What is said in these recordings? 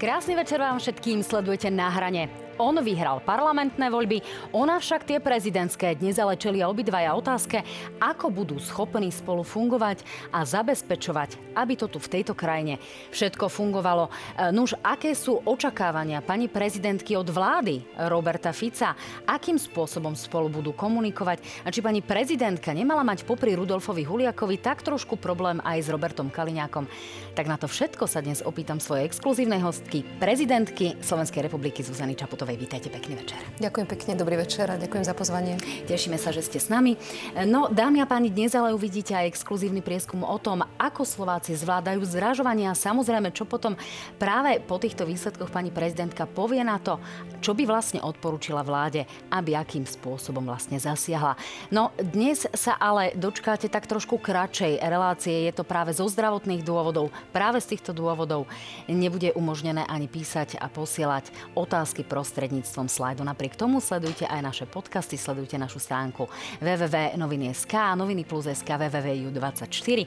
Krásny večer vám všetkým, sledujete Na hrane. On vyhral parlamentné voľby, ona však tie prezidentské. Dnes ale čelia obidvaja otázke, ako budú schopní spolu fungovať a zabezpečovať, aby to tu v tejto krajine všetko fungovalo. Nuž, aké sú očakávania pani prezidentky od vlády Roberta Fica? Akým spôsobom spolu budú komunikovať? A či pani prezidentka nemala mať popri Rudolfovi Huliakovi tak trošku problém aj s Robertom Kaliňákom? Tak na to všetko sa dnes opýtam svojej exkluzívnej hostky, prezidentky Slovenskej republiky Zuzany Čaputovej. Vítajte, pekný večer. Ďakujem pekne, dobrý večer a ďakujem za pozvanie. Tešíme sa, že ste s nami. No, dámy a páni, dnes ale uvidíte aj exkluzívny prieskum o tom, ako Slováci zvládajú zdražovanie a samozrejme, čo potom práve po týchto výsledkoch pani prezidentka povie na to, čo by vlastne odporúčila vláde, aby akým spôsobom vlastne zasiahla. No, dnes sa ale dočkáte tak trošku kratšej relácie. Je to práve zo zdravotných dôvodov. Práve z týchto dôvodov nebude umožnené ani písať a posielať otázky prostredníctvom slajdu. Napriek tomu sledujte aj naše podcasty, sledujte našu stránku www.noviny.sk, noviny+.sk, www.ju24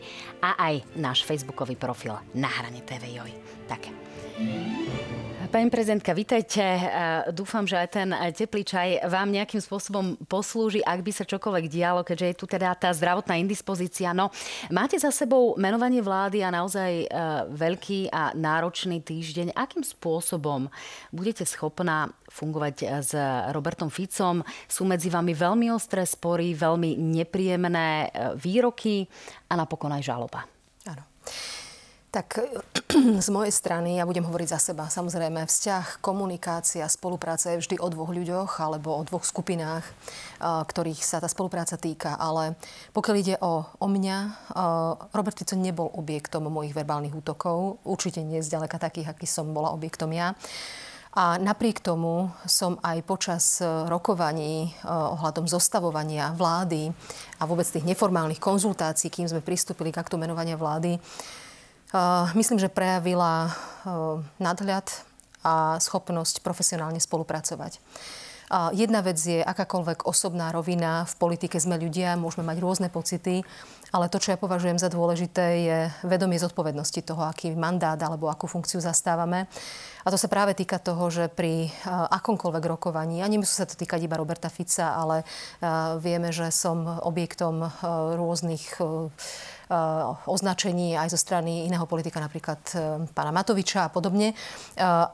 a aj náš facebookový profil Na hrane TV Joj. Tak. Pani prezidentka, vítajte. Dúfam, že aj ten teplý čaj vám nejakým spôsobom poslúži, ak by sa čokoľvek dialo, keďže je tu teda tá zdravotná indispozícia. No, máte za sebou menovanie vlády a naozaj veľký a náročný týždeň. Akým spôsobom budete schopná fungovať s Robertom Ficom? Sú medzi vami veľmi ostré spory, veľmi nepríjemné výroky a napokon aj žaloba. Áno. Tak z mojej strany, ja budem hovoriť za seba, samozrejme, vzťah, komunikácia, spolupráca je vždy o dvoch ľuďoch alebo o dvoch skupinách, ktorých sa tá spolupráca týka. Ale pokiaľ ide o mňa, Robert Fico nebol objektom mojich verbálnych útokov. Určite nie zďaleka takých, aký som bola objektom ja. A napriek tomu som aj počas rokovaní ohľadom zostavovania vlády a vôbec tých neformálnych konzultácií, kým sme pristúpili k aktu menovania vlády, myslím, že prejavila nadhľad a schopnosť profesionálne spolupracovať. Jedna vec je akákoľvek osobná rovina. V politike sme ľudia, môžeme mať rôzne pocity, ale to, čo ja považujem za dôležité, je vedomie zodpovednosti toho, aký mandát alebo akú funkciu zastávame. A to sa práve týka toho, že pri akomkoľvek rokovaní, a nemusí sa to týkať iba Roberta Fica, ale vieme, že som objektom rôznych označení aj zo strany iného politika, napríklad pána Matoviča a podobne.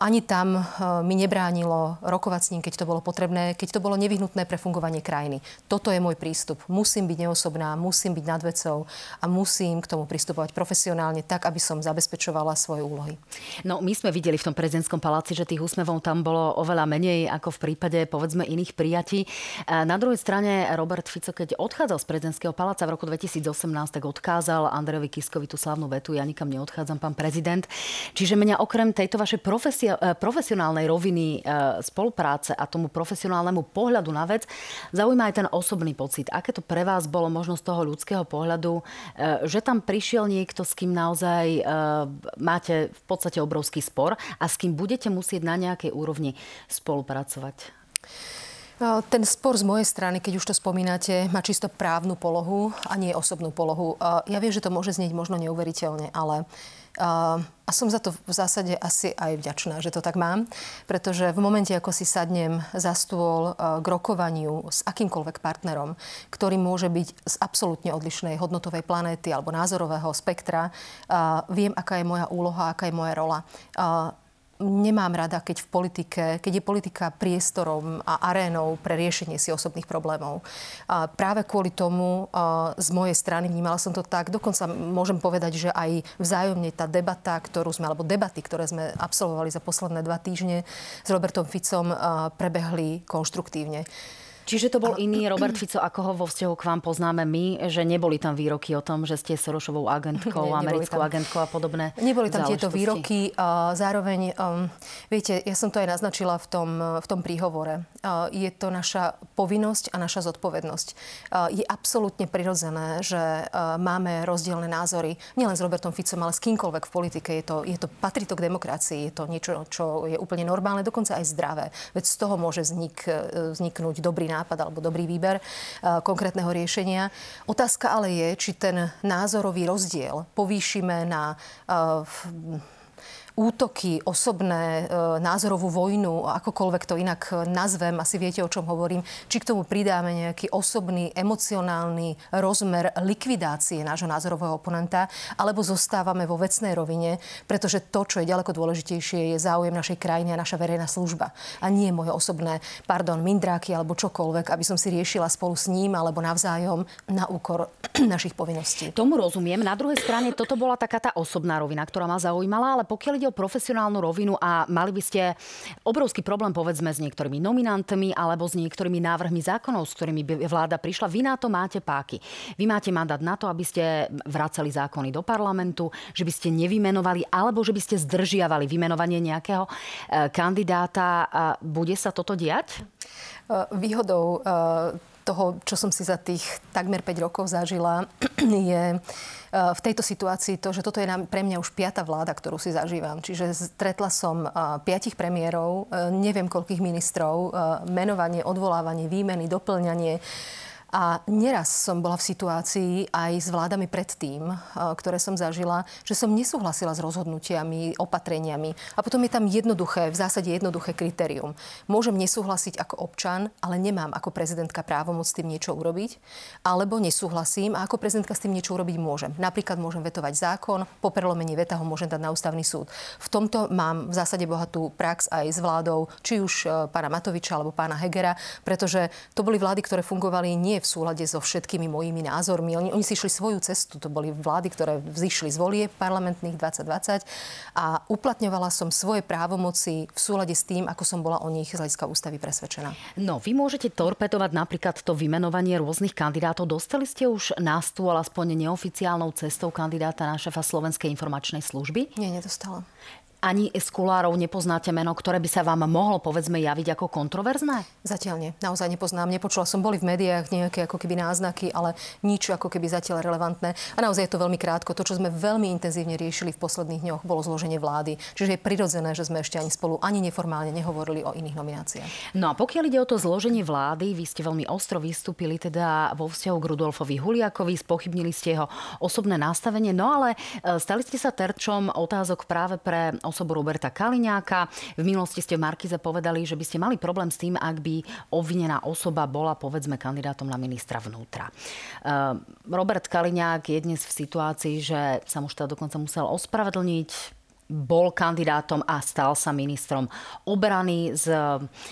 Ani tam mi nebránilo rokovať s ním, keď to bolo potrebné, keď to bolo nevyhnutné pre fungovanie krajiny. Toto je môj prístup. Musím byť neosobná, musím byť nad vecou a musím k tomu pristupovať profesionálne tak, aby som zabezpečovala svoje úlohy. No, my sme videli v tom prezidentskom paláci, že tých úsmevov tam bolo oveľa menej ako v prípade, povedzme, iných prijatí. Na druhej strane Robert Fico, keď odchádzal z prezidentského paláca v roku 2018, tak odkázal Andrejovi Kiskovi tú slávnu vetu: ja nikam neodchádzam, pán prezident. Čiže mňa okrem tejto vašej profesionálnej roviny spolupráce a tomu profesionálnemu pohľadu na vec zaujíma aj ten osobný pocit. Aké to pre vás bolo možno z toho ľudského pohľadu, že tam prišiel niekto, s kým naozaj máte v podstate obrovský spor a s kým budete musieť na nejakej úrovni spolupracovať? Ten spor z mojej strany, keď už to spomínate, má čisto právnu polohu a nie osobnú polohu. Ja viem, že to môže znieť možno neuveriteľne, ale a som za to v zásade asi aj vďačná, že to tak mám, pretože v momente, ako si sadnem za stôl k rokovaniu s akýmkoľvek partnerom, ktorý môže byť z absolútne odlišnej hodnotovej planéty alebo názorového spektra, viem, aká je moja úloha, aká je moja rola. Nemám rada, keď v politike, keď je politika priestorom a arénou pre riešenie si osobných problémov. A práve kvôli tomu z mojej strany vnímala som to tak. Dokonca môžem povedať, že aj vzájomne tá debata, ktorú sme, alebo debaty, ktoré sme absolvovali za posledné 2 týždne s Robertom Ficom, prebehli konštruktívne. Čiže to bol iný Robert Fico, ako ho vo vzťahu k vám poznáme my, že neboli tam výroky o tom, že ste Sorošovou agentkou, americkou agentkou a podobné. Neboli tam tieto výroky. Zároveň, viete, ja som to aj naznačila v tom príhovore. Je to naša povinnosť a naša zodpovednosť. Je absolútne prirodzené, že máme rozdielne názory. Nielen s Robertom Ficom, ale s kýmkoľvek v politike. Je to patrí to k demokracii. Je to niečo, čo je úplne normálne, dokonca aj zdravé. Veď z toho môže vzniknúť dobrý nápad alebo dobrý výber konkrétneho riešenia. Otázka ale je, či ten názorový rozdiel povýšime na útoky, osobné, názorovú vojnu, akokoľvek to inak nazvem, asi viete, o čom hovorím, či k tomu pridáme nejaký osobný, emocionálny rozmer likvidácie nášho názorového oponenta, alebo zostávame vo vecnej rovine, pretože to, čo je ďaleko dôležitejšie, je záujem našej krajiny a naša verejná služba. A nie moje osobné, mindráky alebo čokoľvek, aby som si riešila spolu s ním alebo navzájom na úkor našich povinností. Tomu rozumiem. Na druhej strane toto bola taká tá osobná rovina, ktorá ma zaujímala, ale pokiaľ ide o profesionálnu rovinu a mali by ste obrovský problém, povedzme, s niektorými nominantmi alebo s niektorými návrhmi zákonov, s ktorými by vláda prišla. Vy na to máte páky. Vy máte mandát na to, aby ste vracali zákony do parlamentu, že by ste nevymenovali alebo že by ste zdržiavali vymenovanie nejakého kandidáta. Bude sa toto diať? Výhodou toho, čo som si za tých takmer 5 rokov zažila, je v tejto situácii to, že toto je pre mňa už 5. vláda, ktorú si zažívam. Čiže stretla som 5 premiérov, neviem koľkých ministrov, menovanie, odvolávanie, výmeny, doplňanie. A neraz som bola v situácii aj s vládami predtým, ktoré som zažila, že som nesúhlasila s rozhodnutiami, opatreniami. A potom je tam jednoduché, v zásade jednoduché kritérium. Môžem nesúhlasiť ako občan, ale nemám ako prezidentka právomoc s tým niečo urobiť. Alebo nesúhlasím a ako prezidentka s tým niečo urobiť môžem. Napríklad môžem vetovať zákon, po prelomení veta ho môžem dať na ústavný súd. V tomto mám v zásade bohatú prax aj s vládou, či už pána Matoviča alebo pána Hegera, pretože to boli vlády, ktoré fungovali nie v súlade so všetkými mojimi názormi. Oni si išli svoju cestu. To boli vlády, ktoré vzýšli z volieb parlamentných 2020 a uplatňovala som svoje právomoci v súlade s tým, ako som bola o nich z hľadiska ústavy presvedčená. No, vy môžete torpedovať napríklad to vymenovanie rôznych kandidátov. Dostali ste už na stôl aspoň neoficiálnou cestou kandidáta na šefa Slovenskej informačnej služby? Nie, nedostala. Ani z kulárov nepoznáte meno, ktoré by sa vám mohlo, povedzme, javiť ako kontroverzné? Zatiaľ nie. Naozaj nepoznám. Nepočula som. Boli v médiách nejaké ako keby náznaky, ale nič ako keby zatiaľ relevantné. A naozaj je to veľmi krátko. To, čo sme veľmi intenzívne riešili v posledných dňoch, bolo zloženie vlády. Čiže je prirodzené, že sme ešte ani spolu, ani neformálne nehovorili o iných nomináciách. No a pokiaľ ide o to zloženie vlády, vy ste veľmi ostro vystúpili teda vo vzťahu k Rudolfovi Huliakovi, spochybnili ste jeho osobné nastavenie, no ale stali ste sa terčom otázok práve pre osobu Roberta Kaliňáka. V minulosti ste v Markize povedali, že by ste mali problém s tým, ak by obvinená osoba bola, povedzme, kandidátom na ministra vnútra. Robert Kaliňák je dnes v situácii, že sa mu štát dokonca musel ospravedlniť, bol kandidátom a stal sa ministrom obrany,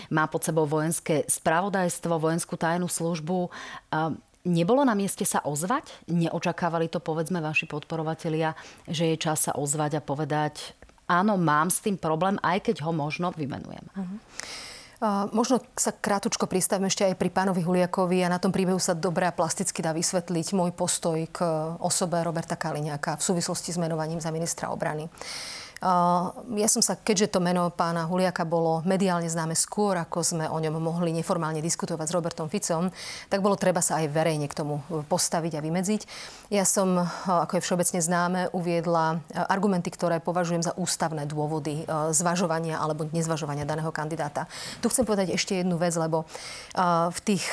má pod sebou vojenské spravodajstvo, vojenskú tajnú službu. Nebolo na mieste sa ozvať? Neočakávali to, povedzme, vaši podporovatelia, že je čas sa ozvať a povedať: áno, mám s tým problém, aj keď ho možno vymenujem. Možno sa krátko pristavím ešte aj pri pánovi Huliakovi a na tom príbehu sa dobre a plasticky dá vysvetliť môj postoj k osobe Roberta Kaliňáka v súvislosti s menovaním za ministra obrany. Ja som sa, keďže to meno pána Huliaka bolo mediálne známe skôr, ako sme o ňom mohli neformálne diskutovať s Robertom Ficom, tak bolo treba sa aj verejne k tomu postaviť a vymedziť. Ja som, ako je všeobecne známe, uviedla argumenty, ktoré považujem za ústavné dôvody zvažovania alebo nezvažovania daného kandidáta. Tu chcem povedať ešte jednu vec, lebo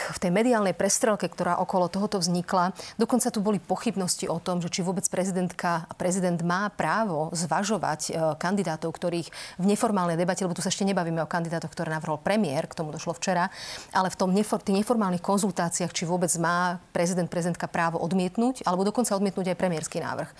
v tej mediálnej prestrelke, ktorá okolo tohoto vznikla, dokonca tu boli pochybnosti o tom, že či vôbec prezidentka a prezident má právo zvažovať kandidátov, ktorých v neformálnej debate, lebo tu sa ešte nebavíme o kandidátoch, ktoré navrhol premiér, k tomu došlo včera, ale v tých neformálnych konzultáciách, či vôbec má prezidentka právo odmietnúť, alebo dokonca odmietnúť aj premiérsky návrh.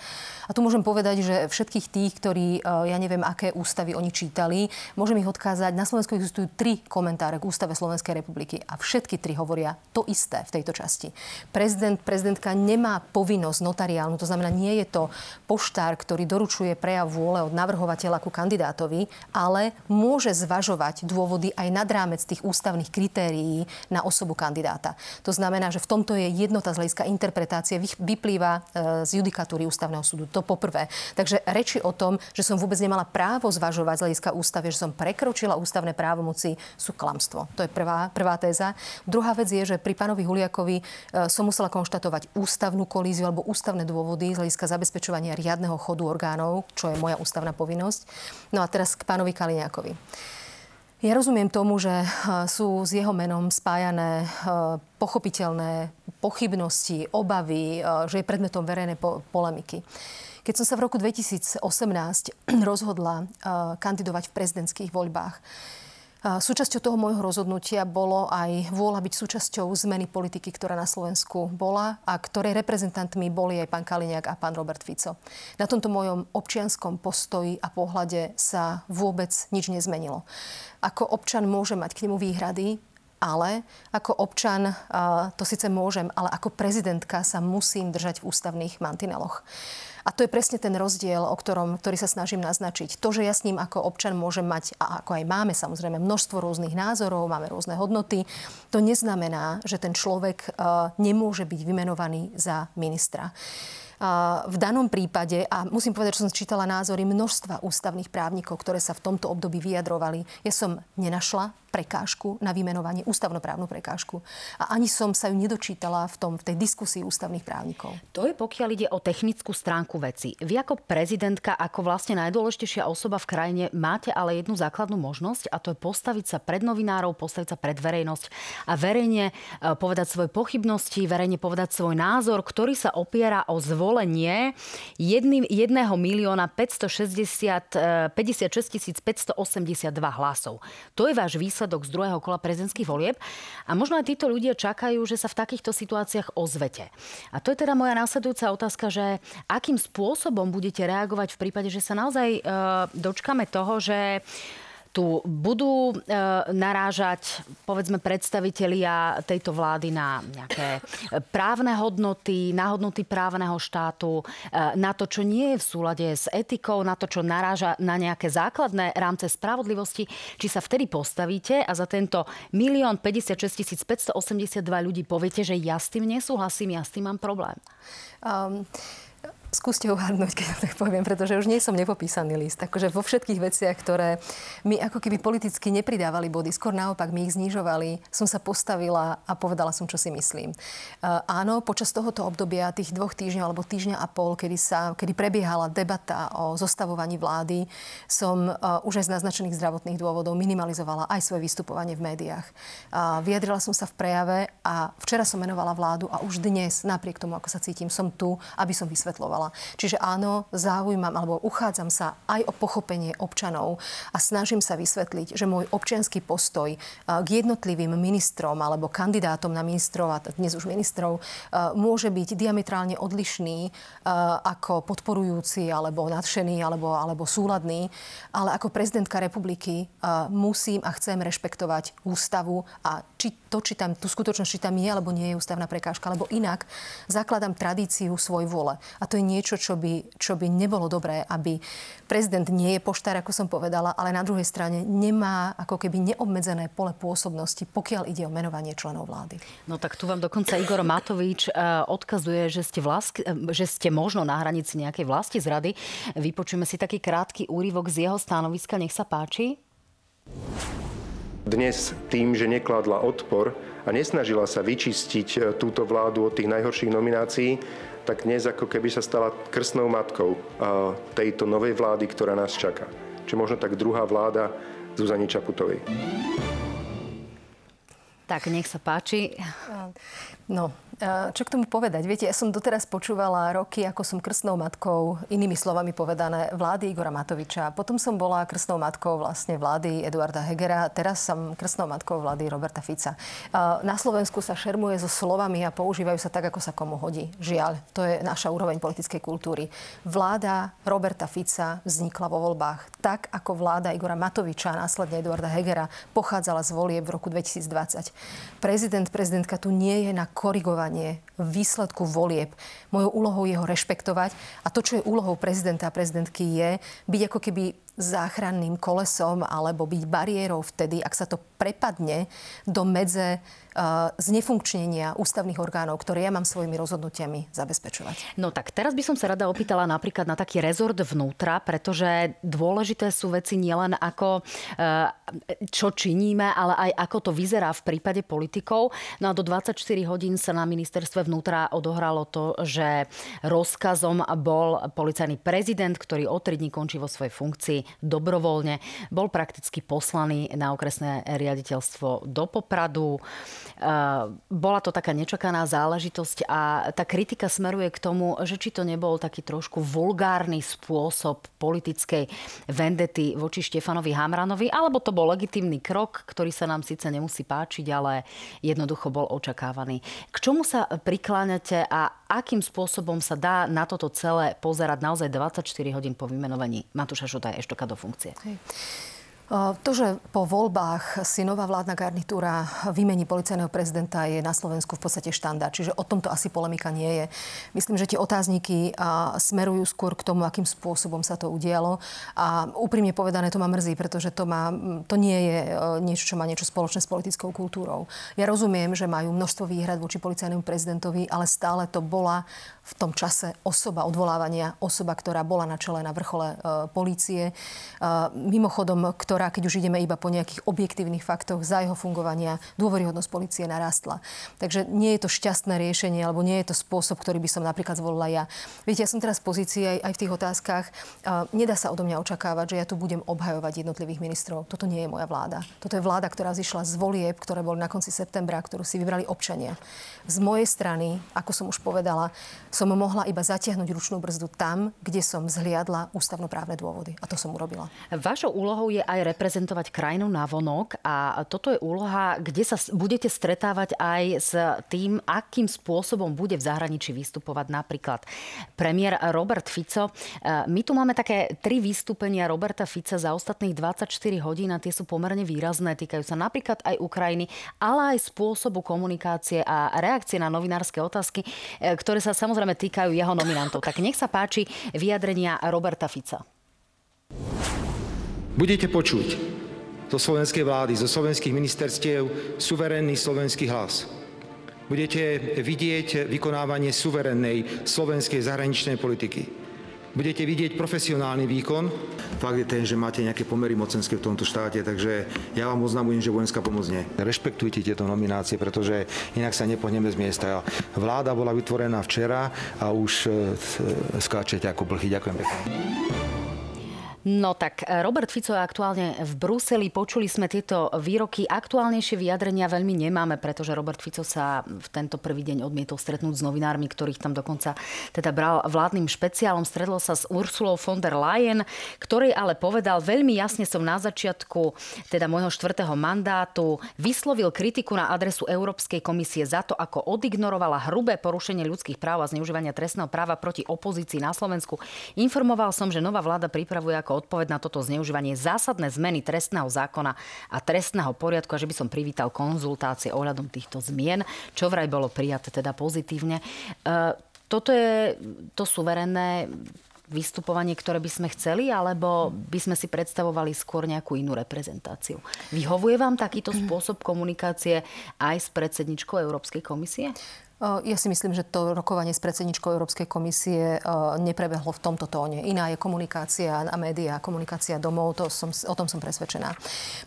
A tu môžem povedať, že všetkých tých, ktorí, ja neviem, aké ústavy oni čítali, môžem ich odkázať. Na Slovensku existujú 3 komentáre k Ústave Slovenskej republiky a všetky 3 hovoria to isté v tejto časti. Prezidentka nemá povinnosť notariálnu, to znamená, nie je to poštár, ktorý doručuje prejav vôle od navrhovateľa ku kandidátovi, ale môže zvažovať dôvody aj nad rámec tých ústavných kritérií na osobu kandidáta. To znamená, že v tomto je jednota z hľadiska interpretácie, vyplýva z judikatúry Ústavného súdu. To poprvé. Takže reči o tom, že som vôbec nemala právo zvažovať z hľadiska ústavy, že som prekročila ústavné právomoci, sú klamstvo. To je prvá téza. Druhá vec je, že pri pánovi Huliakovi som musela konštatovať ústavnú kolíziu alebo ústavné dôvody z hľadiska zabezpečovania riadneho chodu orgánov, čo je moja ústavná povinnosť. No a teraz k pánovi Kaliňákovi. Ja rozumiem tomu, že sú s jeho menom spájané pochopiteľné pochybnosti, obavy, že je predmetom verejnej polemiky. Keď som sa v roku 2018 rozhodla kandidovať v prezidentských voľbách, súčasťou toho môjho rozhodnutia bolo aj vôľa byť súčasťou zmeny politiky, ktorá na Slovensku bola a ktorej reprezentantmi boli aj pán Kaliňák a pán Robert Fico. Na tomto mojom občianskom postoji a pohľade sa vôbec nič nezmenilo. Ako občan môžem mať k nemu výhrady, ale ako občan to síce môžem, ale ako prezidentka sa musím držať v ústavných mantineloch. A to je presne ten rozdiel, ktorý sa snažím naznačiť. To, že ja s ním ako občan môžem mať, a ako aj máme samozrejme množstvo rôznych názorov, máme rôzne hodnoty, to neznamená, že ten človek nemôže byť vymenovaný za ministra. V danom prípade, a musím povedať, že som čítala názory množstva ústavných právnikov, ktoré sa v tomto období vyjadrovali, ja som nenašla prekážku na vymenovanie, ústavnoprávnu prekážku. A ani som sa ju nedočítala v tej diskusii ústavných právnikov. To je pokiaľ ide o technickú stránku veci. Vy ako prezidentka, ako vlastne najdôležitejšia osoba v krajine, máte ale jednu základnú možnosť, a to je postaviť sa pred novinárov, postaviť sa pred verejnosť a verejne povedať svoje pochybnosti, verejne povedať svoj názor, ktorý sa opiera o zvolenie 1 556 582 hlasov. To je váš výsledok z druhého kola prezidentských volieb a možno aj títo ľudia čakajú, že sa v takýchto situáciách ozvete. A to je teda moja následujúca otázka, že akým spôsobom budete reagovať v prípade, že sa naozaj dočkáme toho, že tu budú narážať, povedzme, predstavitelia tejto vlády na nejaké právne hodnoty, na hodnoty právneho štátu, na to, čo nie je v súlade s etikou, na to, čo naráža na nejaké základné rámce spravodlivosti. Či sa vtedy postavíte a za tento 1 056 582 ľudí poviete, že ja s tým nesúhlasím, ja s tým mám problém? Skúste uhádnuť, keď tak poviem, pretože už nie som nepopísaný list. Takže vo všetkých veciach, ktoré mi ako keby politicky nepridávali body, skôr naopak mi ich znižovali, som sa postavila a povedala som, čo si myslím. Áno, počas tohoto obdobia, tých 2 týždňov alebo týždňa a pol, kedy prebiehala debata o zostavovaní vlády, som už aj z naznačených zdravotných dôvodov minimalizovala aj svoje vystupovanie v médiách. Vyjadrila som sa v prejave a včera som menovala vládu a už dnes, napriek tomu, ako sa cítim, som tu, aby som vysvetľovala. Čiže áno, záujmam alebo uchádzam sa aj o pochopenie občanov a snažím sa vysvetliť, že môj občiansky postoj k jednotlivým ministrom alebo kandidátom na ministrov a dnes už ministrov môže byť diametrálne odlišný ako podporujúci alebo nadšený alebo súladný, ale ako prezidentka republiky musím a chcem rešpektovať ústavu a tú skutočnosť, či tam je alebo nie je ústavná prekážka, alebo inak zakladám tradíciu svoj vôle. A to je niečo, čo by nebolo dobré, aby prezident nie je poštár, ako som povedala, ale na druhej strane nemá ako keby neobmedzené pole pôsobnosti, pokiaľ ide o menovanie členov vlády. No tak tu vám dokonca Igor Matovič odkazuje, že ste možno na hranici nejakej vlasti zrady. Vypočujeme si taký krátky úryvok z jeho stanoviska. Nech sa páči. Dnes tým, že nekladla odpor a nesnažila sa vyčistiť túto vládu od tých najhorších nominácií, tak dnes ako keby sa stala krstnou matkou tejto novej vlády, ktorá nás čaká. Čiže možno tak druhá vláda Zuzany Čaputovej. Tak, nech sa páči. No, čo k tomu povedať? Viete, ja som doteraz počúvala roky, ako som krstnou matkou, inými slovami povedané, vlády Igora Matoviča. Potom som bola krstnou matkou vlastne vlády Eduarda Hegera. Teraz som krstnou matkou vlády Roberta Fica. Na Slovensku sa šermuje so slovami a používajú sa tak, ako sa komu hodí. Žiaľ, to je naša úroveň politickej kultúry. Vláda Roberta Fica vznikla vo voľbách. Tak, ako vláda Igora Matoviča a následne Eduarda Hegera pochádzala z volieb v roku 2020. Prezidentka tu nie je na korigovanie výsledku volieb. Mojou úlohou je ho rešpektovať a to, čo je úlohou prezidenta a prezidentky, je byť ako keby záchranným kolesom alebo byť bariérou vtedy, ak sa to prepadne do medze znefunkčnenia ústavných orgánov, ktoré ja mám svojimi rozhodnutiami zabezpečovať. No tak teraz by som sa rada opýtala napríklad na taký rezort vnútra, pretože dôležité sú veci nielen ako čo činíme, ale aj ako to vyzerá v prípade politikov. No a do 24 hodín sa na ministerstve vnútra odohralo to, že rozkazom bol policajný prezident, ktorý o 3 dní končí vo svojej funkcii. vtedy dobrovoľne. Bol prakticky poslaný na okresné riaditeľstvo do Popradu. Bola to taká nečakaná záležitosť a tá kritika smeruje k tomu, že či to nebol taký trošku vulgárny spôsob politickej vendety voči Štefanovi Hamranovi, alebo to bol legitímny krok, ktorý sa nám síce nemusí páčiť, ale jednoducho bol očakávaný. K čomu sa prikláňate a akým spôsobom sa dá na toto celé pozerať naozaj 24 hodín po vymenovaní Matúša Šutaja Eštoka do funkcie? Hej. To, že po voľbách si nová vládna garnitúra vymení policajného prezidenta, je na Slovensku v podstate štandard. Čiže o tomto asi polemika nie je. Myslím, že tie otázniky smerujú skôr k tomu, akým spôsobom sa to udialo. A úprimne povedané, to ma mrzí, pretože to nie je niečo, čo má niečo spoločné s politickou kultúrou. Ja rozumiem, že majú množstvo výhrad voči policajnému prezidentovi, ale stále to bola v tom čase osoba odvolávania, osoba, ktorá bola na čele, na vrchole polície. Mimochodom, ktorá, keď už ideme iba po nejakých objektívnych faktoch za jeho fungovania, dôveryhodnosť polície narastla. Takže nie je to šťastné riešenie, alebo nie je to spôsob, ktorý by som napríklad zvolila ja. Viete, ja som teraz v pozícii aj v tých otázkach. Nedá sa odo mňa očakávať, že ja tu budem obhajovať jednotlivých ministrov. Toto nie je moja vláda. Toto je vláda, ktorá zišla z volieb, ktoré boli na konci septembra, ktorú si vybrali občania. Z mojej strany, ako som už povedala, som mohla iba zatiahnuť ručnú brzdu tam, kde som zhliadla ústavnoprávne dôvody, a to som urobila. Vašou úlohou je aj reprezentovať krajinu navonok a toto je úloha, kde sa budete stretávať aj s tým, akým spôsobom bude v zahraničí vystupovať napríklad premiér Robert Fico. My tu máme také 3 vystúpenia Roberta Fica za ostatných 24 hodín a tie sú pomerne výrazné. Týkajú sa napríklad aj Ukrajiny, ale aj spôsobu komunikácie a reakcie na novinárske otázky, ktoré sa samozrejme týkajú jeho nominantov. Tak nech sa páči vyjadrenia Roberta Fica. Budete počuť zo slovenskej vlády, zo slovenských ministerstiev suverénny slovenský hlas. Budete vidieť vykonávanie suverénnej slovenskej zahraničnej politiky. Budete vidieť profesionálny výkon. Fakt je ten, že máte nejaké pomery mocenské v tomto štáte, takže ja vám oznamujem, že vojenská pomoc nie. Rešpektujte tieto nominácie, pretože inak sa nepohneme z miesta. Vláda bola vytvorená včera a už skáčete ako blchy. Ďakujem pekne. No tak, Robert Fico je aktuálne v Bruseli. Počuli sme tieto výroky. Aktuálnejšie vyjadrenia veľmi nemáme, pretože Robert Fico sa v tento prvý deň odmietol stretnúť s novinármi, ktorých tam dokonca teda bral vládnym špeciálom. Stretol sa s Ursulou von der Leyen, ktorej ale povedal: veľmi jasne som na začiatku teda môjho 4. mandátu vyslovil kritiku na adresu Európskej komisie za to, ako odignorovala hrubé porušenie ľudských práv a zneužívania trestného práva proti opozícii na Slovensku. Informoval som, že nová vláda pripravuje ako odpoveď na toto zneužívanie zásadné zmeny trestného zákona a trestného poriadku a že by som privítal konzultácie ohľadom týchto zmien, čo vraj bolo prijaté teda pozitívne. Toto je to suverénne vystupovanie, ktoré by sme chceli, alebo by sme si predstavovali skôr nejakú inú reprezentáciu? Vyhovuje vám takýto spôsob komunikácie aj s predsedničkou Európskej komisie? Ja si myslím, že to rokovanie s predsedničkou Európskej komisie neprebehlo v tomto tóne. Iná je komunikácia a médiá, komunikácia domov, o tom som presvedčená.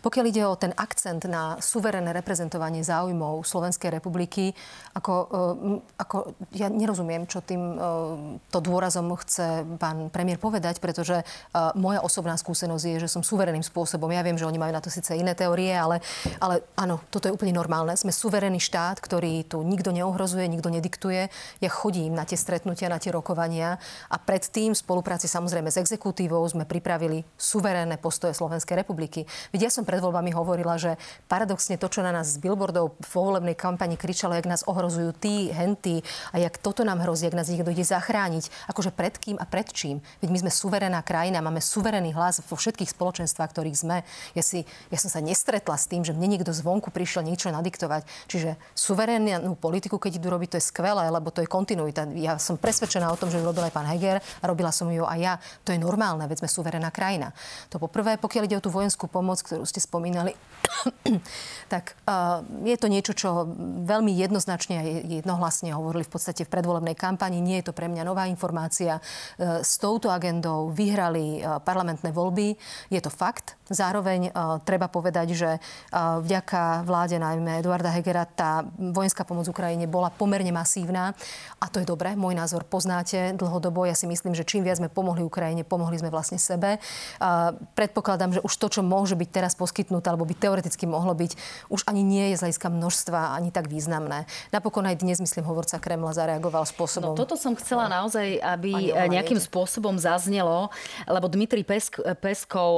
Pokiaľ ide o ten akcent na suverénne reprezentovanie záujmov Slovenskej republiky, ako ja nerozumiem, čo tým to dôrazom chce pán premiér povedať, pretože moja osobná skúsenosť je, že som suverenným spôsobom. Ja viem, že oni majú na to síce iné teórie, ale áno, toto je úplne normálne. Sme suverénny štát, ktorý tu nikto neohrozuje, nikto nediktuje. Ja chodím na tie stretnutia, na tie rokovania a predtým v spolupráci samozrejme s exekutívou sme pripravili suverénne postoje Slovenskej republiky. Veď ja som pred voľbami hovorila, že paradoxne to, čo na nás z billboardov vo volebnej kampani kričalo, jak nás ohrozujú tí, henty a jak toto nám hrozí, jak nás niekto ide zachrániť. Akože pred kým a pred čím? Veď my sme suverénna krajina, máme suverénny hlas vo všetkých spoločenstvách, ktorých sme. Ja som sa nestretla s tým, že mne niekto zvonku prišiel niečo nadiktovať. Čiže suverénnu politiku, keď robiť, to je skvelé, lebo to je kontinuita. Ja som presvedčená o tom, že ju robil aj pán Heger a robila som ju aj ja. To je normálne, veď sme suverénna krajina. To po prvé. Pokiaľ ide o tú vojenskú pomoc, ktorú ste spomínali, tak je to niečo, čo veľmi jednoznačne a jednohlasne hovorili v podstate v predvolebnej kampani. Nie je to pre mňa nová informácia. S touto agendou vyhrali parlamentné voľby. Je to fakt. Zároveň treba povedať, že vďaka vláde najmä Eduarda Hegera tá vojenská pomoc Ukrajine bola pomerne masívna. A to je dobré, môj názor poznáte dlhodobo. Ja si myslím, že čím viac sme pomohli Ukrajine, pomohli sme vlastne sebe. Predpokladám, že už to, čo môže byť teraz poskytnuté, alebo by teoreticky mohlo byť, už ani nie je z hľadiska množstva ani tak významné. Napokon aj dnes, myslím, hovorca Kremla zareagoval spôsobom. No toto som chcela naozaj, aby nejakým spôsobom zaznelo, lebo Dmitri Peskov,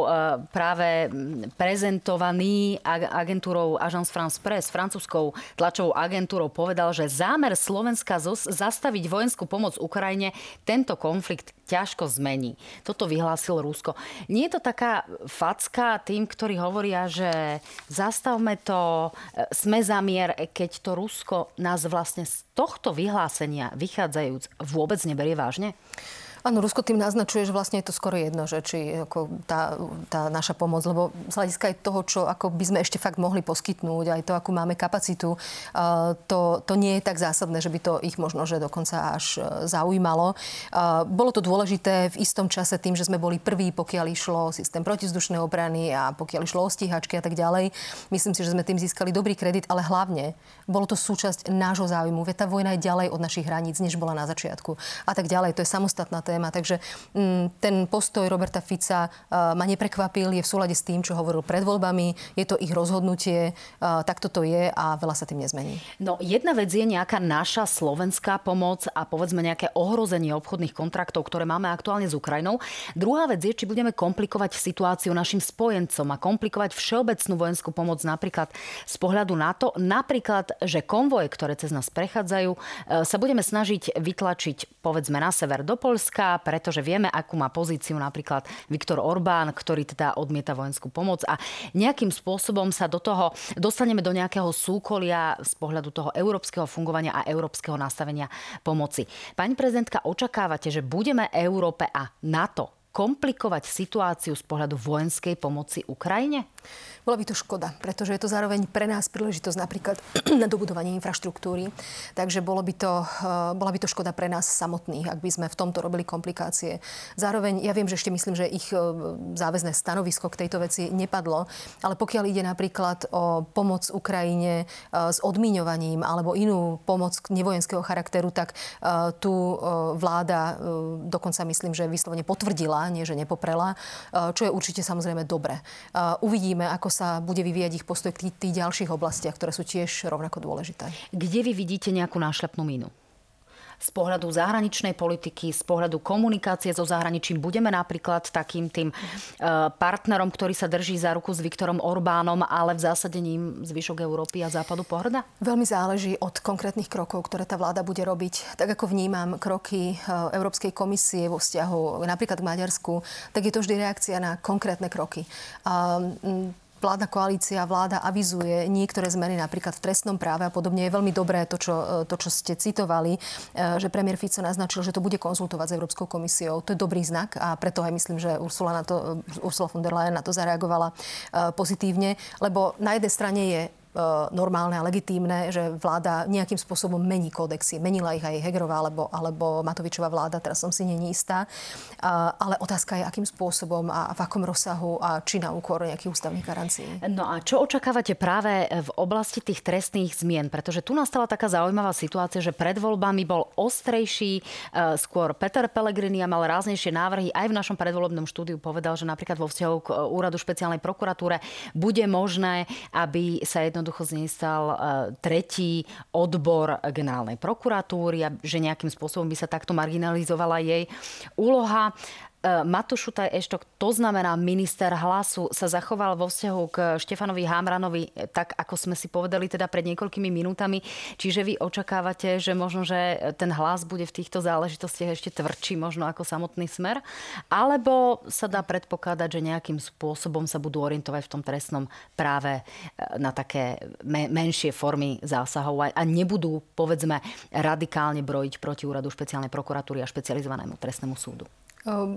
práve prezentovaný agentúrou Agence France Presse, francúzskou tlačovou agentúrou, povedal, že zámer Slovenska zastaviť vojenskú pomoc Ukrajine tento konflikt ťažko zmení. Toto vyhlásil Rusko. Nie je to taká facka tým, ktorí hovoria, že zastavme to, sme za mier, keď to Rusko nás vlastne z tohto vyhlásenia vychádzajúc vôbec neberie vážne? Áno, Rusko tým naznačuje, že vlastne je to skoro jedno, že či ako tá naša pomoc, lebo z hľadiska aj toho, čo ako by sme ešte fakt mohli poskytnúť, aj to, akú máme kapacitu, to nie je tak zásadné, že by to ich možno, že dokonca až zaujímalo. Bolo to dôležité v istom čase tým, že sme boli prví, pokiaľ išlo systém protizdušnej obrany a pokiaľ išlo o stíhačky a tak ďalej. Myslím si, že sme tým získali dobrý kredit, ale hlavne bolo to súčasť nášho záujmu. Veď tá vojna je ďalej od našich hraníc, než bola na začiatku. A tak ďalej, to je samostatná téma. Takže ten postoj Roberta Fica ma neprekvapil, je v súlade s tým, čo hovoril pred voľbami, je to ich rozhodnutie, takto to je a veľa sa tým nezmení. No jedna vec je nejaká naša slovenská pomoc a povedzme nejaké ohrozenie obchodných kontraktov, ktoré máme aktuálne s Ukrajinou. Druhá vec je, či budeme komplikovať situáciu našim spojencom a komplikovať všeobecnú vojenskú pomoc napríklad z pohľadu NATO, napríklad, že konvoje, ktoré cez nás prechádzajú, sa budeme snažiť vytlačiť povedzme na sever do Poľska, pretože vieme, akú má pozíciu napríklad Viktor Orbán, ktorý teda odmieta vojenskú pomoc a nejakým spôsobom sa do toho dostaneme do nejakého súkolia z pohľadu toho európskeho fungovania a európskeho nastavenia pomoci. Pani prezidentka, očakávate, že budeme Európe a NATO komplikovať situáciu z pohľadu vojenskej pomoci Ukrajine? Bola by to škoda, pretože je to zároveň pre nás príležitosť napríklad na dobudovanie infraštruktúry. Takže bola by to škoda pre nás samotných, ak by sme v tomto robili komplikácie. Zároveň, ja viem, že ešte myslím, že ich záväzné stanovisko k tejto veci nepadlo, ale pokiaľ ide napríklad o pomoc Ukrajine s odmiňovaním alebo inú pomoc nevojenského charakteru, tak tu vláda dokonca myslím, že vyslovene potvrdila, nie že nepoprela, čo je určite samozrejme dobré. Uvidíme, ako sa bude vyvíjať ich postoj k tých ďalších oblastiach, ktoré sú tiež rovnako dôležité. Kde vy vidíte nejakú nášlepnú mínu? Z pohľadu zahraničnej politiky, z pohľadu komunikácie so zahraničím budeme napríklad takým tým partnerom, ktorý sa drží za ruku s Viktorom Orbánom, ale v zásade ním zvyšok Európy a Západu pohrda? Veľmi záleží od konkrétnych krokov, ktoré tá vláda bude robiť. Tak ako vnímam kroky Európskej komisie vo vzťahu napríklad k Maďarsku, tak je to vždy reakcia na konkrétne kroky. Vládna koalícia, vláda avizuje niektoré zmeny napríklad v trestnom práve a podobne. Je veľmi dobré to, čo ste citovali, že premiér Fico naznačil, že to bude konzultovať s Európskou komisiou. To je dobrý znak a preto aj myslím, že Ursula von der Leyen na to zareagovala pozitívne, lebo na jednej strane je normálne a legitímne, že vláda nejakým spôsobom mení kódexy. Menila ich aj Hegerová alebo Matovičová vláda, teraz som si není istá. Ale otázka je, akým spôsobom a v akom rozsahu a či na úkor nejakých ústavných garancií. No a čo očakávate práve v oblasti tých trestných zmien? Pretože tu nastala taká zaujímavá situácia, že pred voľbami bol ostrejší, skôr Peter Pellegrini a mal ráznejšie návrhy. Aj v našom predvolebnom štúdiu povedal, že napríklad vo vzťahu k Úradu špeciálnej prokuratúre bude možné, aby sa jednoducho z nej stal tretí odbor generálnej prokuratúry a že nejakým spôsobom by sa takto marginalizovala jej úloha. Matúš Šutaj Eštok, to znamená minister Hlasu, sa zachoval vo vzťahu k Štefanovi Hamranovi tak, ako sme si povedali teda pred niekoľkými minútami. Čiže vy očakávate, že možno, že ten Hlas bude v týchto záležitostiach ešte tvrdší možno ako samotný Smer? Alebo sa dá predpokladať, že nejakým spôsobom sa budú orientovať v tom trestnom práve na také menšie formy zásahov a nebudú, povedzme, radikálne brojiť proti Úradu špeciálnej prokuratúry a Špecializovanému trestnému súdu?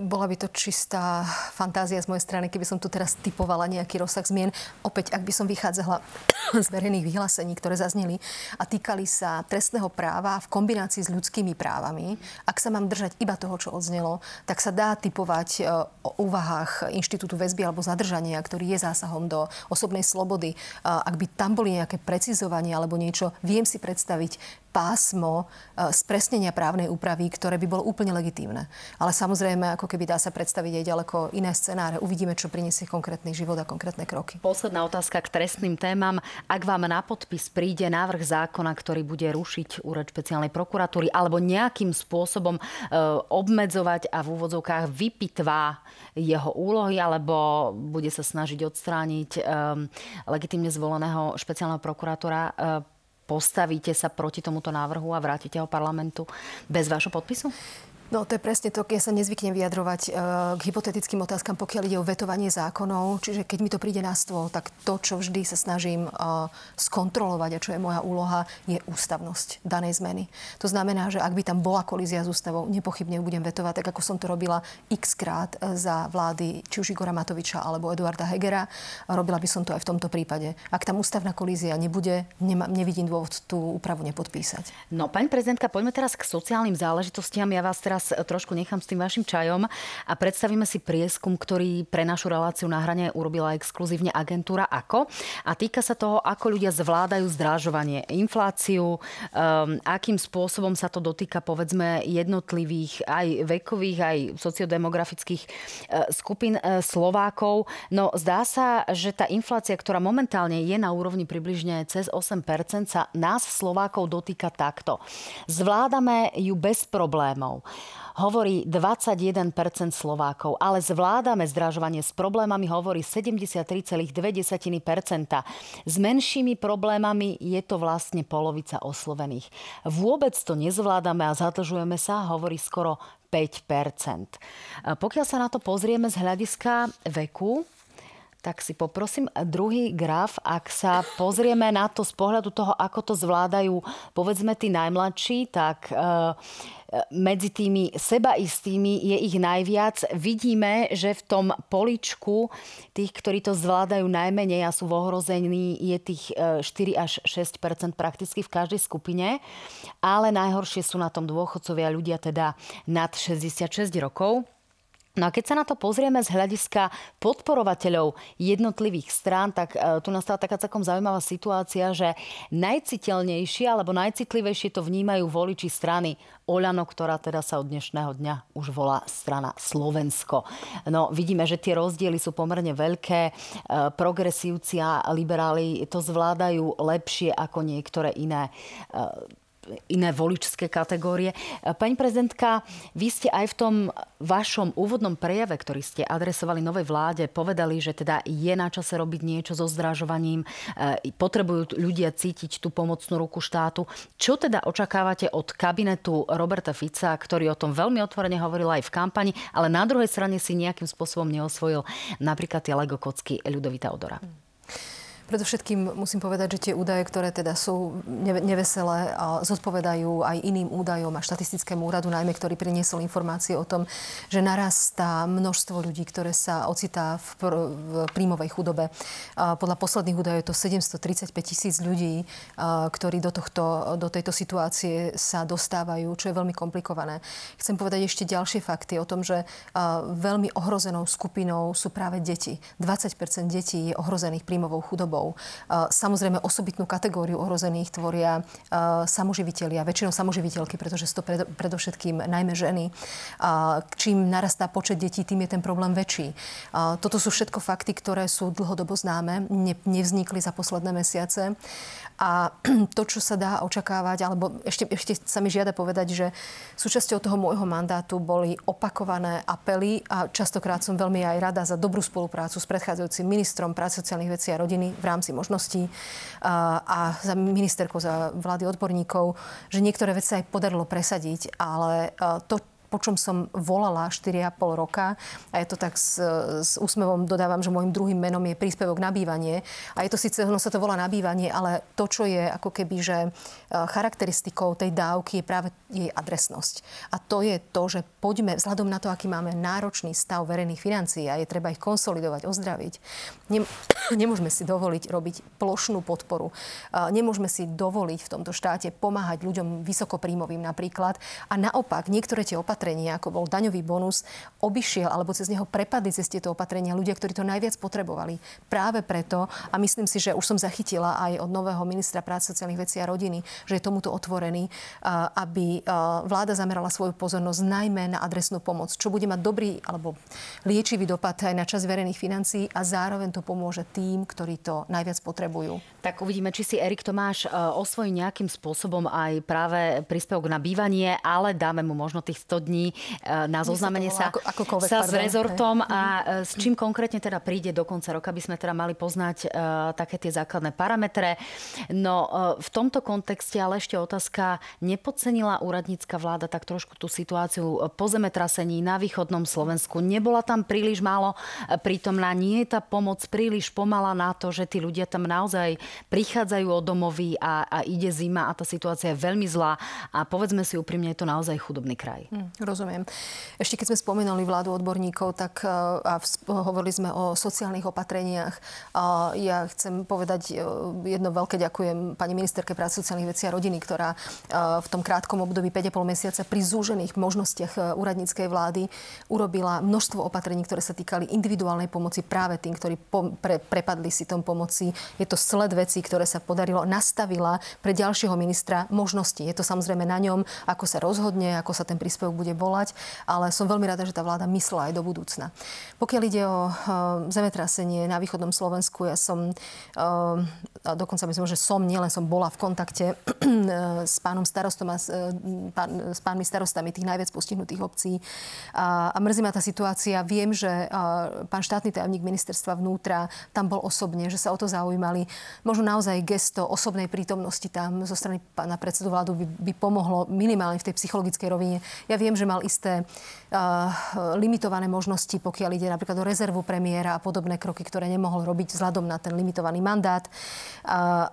Bola by to čistá fantázia z mojej strany, keby som tu teraz typovala nejaký rozsah zmien. Opäť, ak by som vychádzala z verejných vyhlásení, ktoré zazneli a týkali sa trestného práva v kombinácii s ľudskými právami, ak sa mám držať iba toho, čo odznelo, tak sa dá typovať o úvahách inštitútu väzby alebo zadržania, ktorý je zásahom do osobnej slobody. Ak by tam boli nejaké precizovanie alebo niečo, viem si predstaviť, pásmo spresnenia právnej úpravy, ktoré by bolo úplne legitímne. Ale samozrejme, ako keby dá sa predstaviť aj ďaleko iné scenáre. Uvidíme, čo priniesie konkrétny život a konkrétne kroky. Posledná otázka k trestným témam. Ak vám na podpis príde návrh zákona, ktorý bude rušiť Úrad špeciálnej prokuratúry alebo nejakým spôsobom obmedzovať a v úvodzovkách vypitvá jeho úlohy alebo bude sa snažiť odstrániť legitímne zvoleného špeciálneho prokurátora, postavíte sa proti tomuto návrhu a vrátite ho parlamentu bez vášho podpisu? No to je presne to, keď sa nezvyknem vyjadrovať k hypotetickým otázkam, pokiaľ ide o vetovanie zákonov. Čiže keď mi to príde na stôl, tak to, čo vždy sa snažím skontrolovať a čo je moja úloha, je ústavnosť danej zmeny. To znamená, že ak by tam bola kolízia s ústavou, nepochybne budem vetovať, tak ako som to robila x-krát za vlády či už Igora Matoviča alebo Eduarda Hegera. Robila by som to aj v tomto prípade. Ak tam ústavná kolízia nebude, nevidím dôvod tú úpravu nepodpísať. No, pani prezidentka, poďme teraz k sociálnym záležitostiam. Ja vás teraz trošku nechám s tým vašim čajom a predstavíme si prieskum, ktorý pre našu reláciu Na hrane urobila exkluzívne agentúra AKO a týka sa toho, ako ľudia zvládajú zdražovanie, infláciu, akým spôsobom sa to dotýka povedzme jednotlivých aj vekových, aj sociodemografických skupín Slovákov. No zdá sa, že tá inflácia, ktorá momentálne je na úrovni približne cez 8%, sa nás Slovákov dotýka takto. Zvládame ju bez problémov. Hovorí 21% Slovákov, ale zvládame zdražovanie s problémami, hovorí 73,2%. S menšími problémami je to vlastne polovica oslovených. Vôbec to nezvládame a zadlžujeme sa, hovorí skoro 5%. Pokiaľ sa na to pozrieme z hľadiska veku, tak si poprosím druhý graf, ak sa pozrieme na to z pohľadu toho, ako to zvládajú, povedzme, tí najmladší, tak medzi tými sebaistými je ich najviac. Vidíme, že v tom políčku tých, ktorí to zvládajú najmenej a sú v ohrození, je tých 4 až 6 % prakticky v každej skupine. Ale najhoršie sú na tom dôchodcovia, ľudia teda nad 66 rokov. No a keď sa na to pozrieme z hľadiska podporovateľov jednotlivých strán, tak tu nastala taká celkom zaujímavá situácia, že najciteľnejšie alebo najcitlivejšie to vnímajú voliči strany Oľano, ktorá teda sa od dnešného dňa už volá strana Slovensko. No vidíme, že tie rozdiely sú pomerne veľké. Progresívci a liberáli to zvládajú lepšie ako niektoré iné voličské kategórie. Pani prezidentka, vy ste aj v tom vašom úvodnom prejave, ktorý ste adresovali novej vláde, povedali, že teda je na čase robiť niečo so zdražovaním, potrebujú ľudia cítiť tú pomocnú ruku štátu. Čo teda očakávate od kabinetu Roberta Fica, ktorý o tom veľmi otvorene hovoril aj v kampani, ale na druhej strane si nejakým spôsobom neosvojil napríklad tie Lego kocky Ľudovita Ódora? Predovšetkým musím povedať, že tie údaje, ktoré teda sú neveselé, zodpovedajú aj iným údajom a štatistickému úradu, najmä ktorý priniesol informácie o tom, že narastá množstvo ľudí, ktoré sa ocitá v príjmovej chudobe. Podľa posledných údajov je to 735,000 ľudí, ktorí do tejto situácie sa dostávajú, čo je veľmi komplikované. Chcem povedať ešte ďalšie fakty o tom, že veľmi ohrozenou skupinou sú práve deti. 20% detí je ohrozených príjmovou chudobou. Samozrejme, osobitnú kategóriu ohrozených tvoria samoživitelia, väčšinou samoživiteľky, pretože sú to predovšetkým najmä ženy. Čím narastá počet detí, tým je ten problém väčší. Toto sú všetko fakty, ktoré sú dlhodobo známe, nevznikli za posledné mesiace. A to, čo sa dá očakávať, alebo ešte sa mi žiada povedať, že súčasťou toho môjho mandátu boli opakované apely a častokrát som veľmi aj rada za dobrú spoluprácu s predchádzajúcim ministrom práce, sociálnych vecí a rodiny v rámci možností a za ministerkou, za vlády odborníkov, že niektoré veci aj podarilo presadiť, ale to, po čom som volala 4,5 roka. A je to tak s úsmevom dodávam, že môjim druhým menom je príspevok na bývanie. A je to síce, ono sa to volá na bývanie, ale to, čo je ako keby, že charakteristikou tej dávky je práve jej adresnosť. A to je to, že poďme, vzhľadom na to, aký máme náročný stav verejných financií a je treba ich konsolidovať, ozdraviť. Nemôžeme si dovoliť robiť plošnú podporu. Nemôžeme si dovoliť v tomto štáte pomáhať ľuďom vysokopríjmovým napríklad. A naopak, niektoré tie opatrenia opatrenia, ako bol daňový bonus, obišiel alebo cez neho prepadli cez tieto opatrenia ľudia, ktorí to najviac potrebovali. Práve preto, a myslím si, že už som zachytila aj od nového ministra práce, sociálnych vecí a rodiny, že je tomuto otvorený, aby vláda zamerala svoju pozornosť najmä na adresnú pomoc, čo bude mať dobrý alebo liečivý dopad aj na časť verejných financií a zároveň to pomôže tým, ktorí to najviac potrebujú. Tak uvidíme, či si Erik Tomáš osvojí nejakým spôsobom aj práve príspevok na bývanie, ale dáme mu možno tých 100 dní na zoznamenie sa s rezortom a s čím konkrétne teda príde do konca roka, by sme teda mali poznať také tie základné parametre. No v tomto kontexte ale ešte otázka, nepodcenila úradnícka vláda tak trošku tú situáciu po zemetrasení na východnom Slovensku. Nebola tam príliš málo prítomná, nie je tá pomoc príliš pomalá na to, že tí ľudia tam naozaj prichádzajú od domovy a ide zima a tá situácia je veľmi zlá a povedzme si úprimne, je to naozaj chudobný kraj. Rozumiem. Ešte keď sme spomenuli vládu odborníkov, tak a hovorili sme o sociálnych opatreniach. Ja chcem povedať jedno veľké ďakujem pani ministerke práce, sociálnych vecí a rodiny, ktorá v tom krátkom období 5,5 mesiaca pri zúžených možnostiach úradníckej vlády urobila množstvo opatrení, ktoré sa týkali individuálnej pomoci práve tým, ktorí prepadli si tom pomoci. Je to sled vecí, ktoré sa podarilo, nastavila pre ďalšieho ministra možnosti. Je to samozrejme na ňom, ako sa rozhodne, ako sa ten príspevok bude volať, ale som veľmi rada, že tá vláda myslela aj do budúcna. Pokiaľ ide o zemetrasenie na východnom Slovensku, ja som dokonca myslím, že nielen som bola v kontakte s pánom starostom a s pánmi starostami tých najviac postihnutých obcí a mrzí ma tá situácia. Viem, že pán štátny tajomník ministerstva vnútra tam bol osobne, že sa o to zaujímali. Možno naozaj gesto osobnej prítomnosti tam zo strany pána predsedu vládu by pomohlo minimálne v tej psychologickej rovine. Ja viem, že mal isté limitované možnosti, pokiaľ ide napríklad o rezervu premiéra a podobné kroky, ktoré nemohol robiť vzhľadom na ten limitovaný mandát.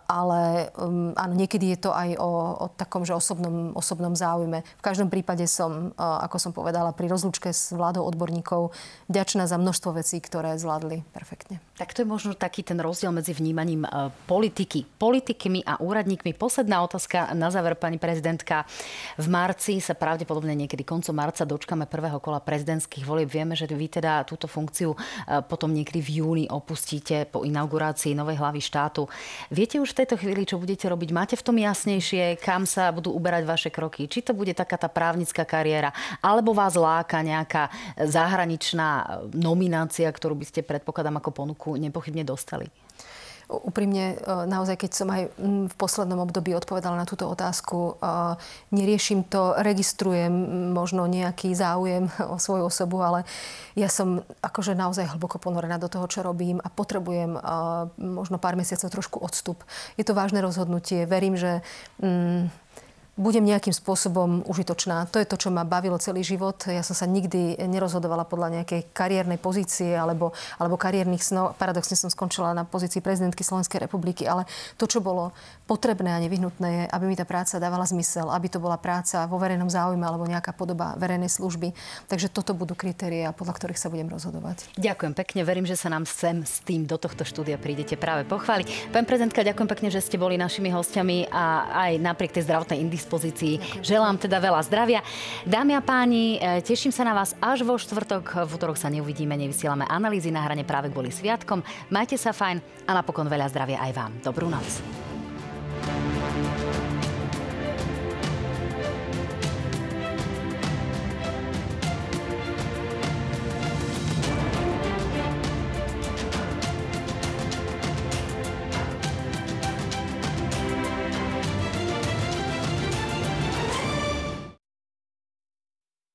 Ale áno, niekedy je to aj o takom, že osobnom záujme. V každom prípade som, ako som povedala, pri rozlúčke s vládou odborníkov vďačná za množstvo vecí, ktoré zvládli perfektne. Tak to je možno taký ten rozdiel medzi vnímaním politikmi a úradníkmi. Posledná otázka na záver, pani prezidentka. V marci sa pravdepodobne niekedy koncom marca dočkáme prvého kola prezidentských volieb. Vieme, že vy teda túto funkciu potom niekedy v júni opustíte po inaugurácii novej hlavy štátu. Viete už v tejto chvíli, čo budete robiť? Máte v tom jasnejšie, kam sa budú uberať vaše kroky? Či to bude taká tá právnická kariéra, alebo vás láka nejaká zahraničná nominácia, ktorú by ste, predpokladám, ako ponuku nepochybne dostali? Úprimne, naozaj, keď som aj v poslednom období odpovedala na túto otázku, neriešim to, registrujem možno nejaký záujem o svoju osobu, ale ja som akože naozaj hlboko ponorená do toho, čo robím a potrebujem možno pár mesiacov trošku odstup. Je to vážne rozhodnutie. Verím, že budem nejakým spôsobom užitočná. To je to, čo ma bavilo celý život. Ja som sa nikdy nerozhodovala podľa nejakej kariérnej pozície alebo kariérnych snov. Paradoxne som skončila na pozícii prezidentky Slovenskej republiky, ale to, čo bolo potrebné a nevyhnutné, je, aby mi tá práca dávala zmysel, aby to bola práca vo verejnom záujme alebo nejaká podoba verejnej služby. Takže toto budú kritériá, podľa ktorých sa budem rozhodovať. Ďakujem pekne. Verím, že sa nám sem s tým do tohto štúdia prídete práve pochváliť. Pán prezidentka, ďakujem pekne, že ste boli našimi hosťami a aj napriek tej zdravotnej dispozícii. Želám teda veľa zdravia. Dámy a páni, teším sa na vás až vo štvrtok. V útorok sa neuvidíme, nevysielame analýzy Na hrane práve kvôli sviatkom. Majte sa fajn a napokon veľa zdravia aj vám. Dobrú noc.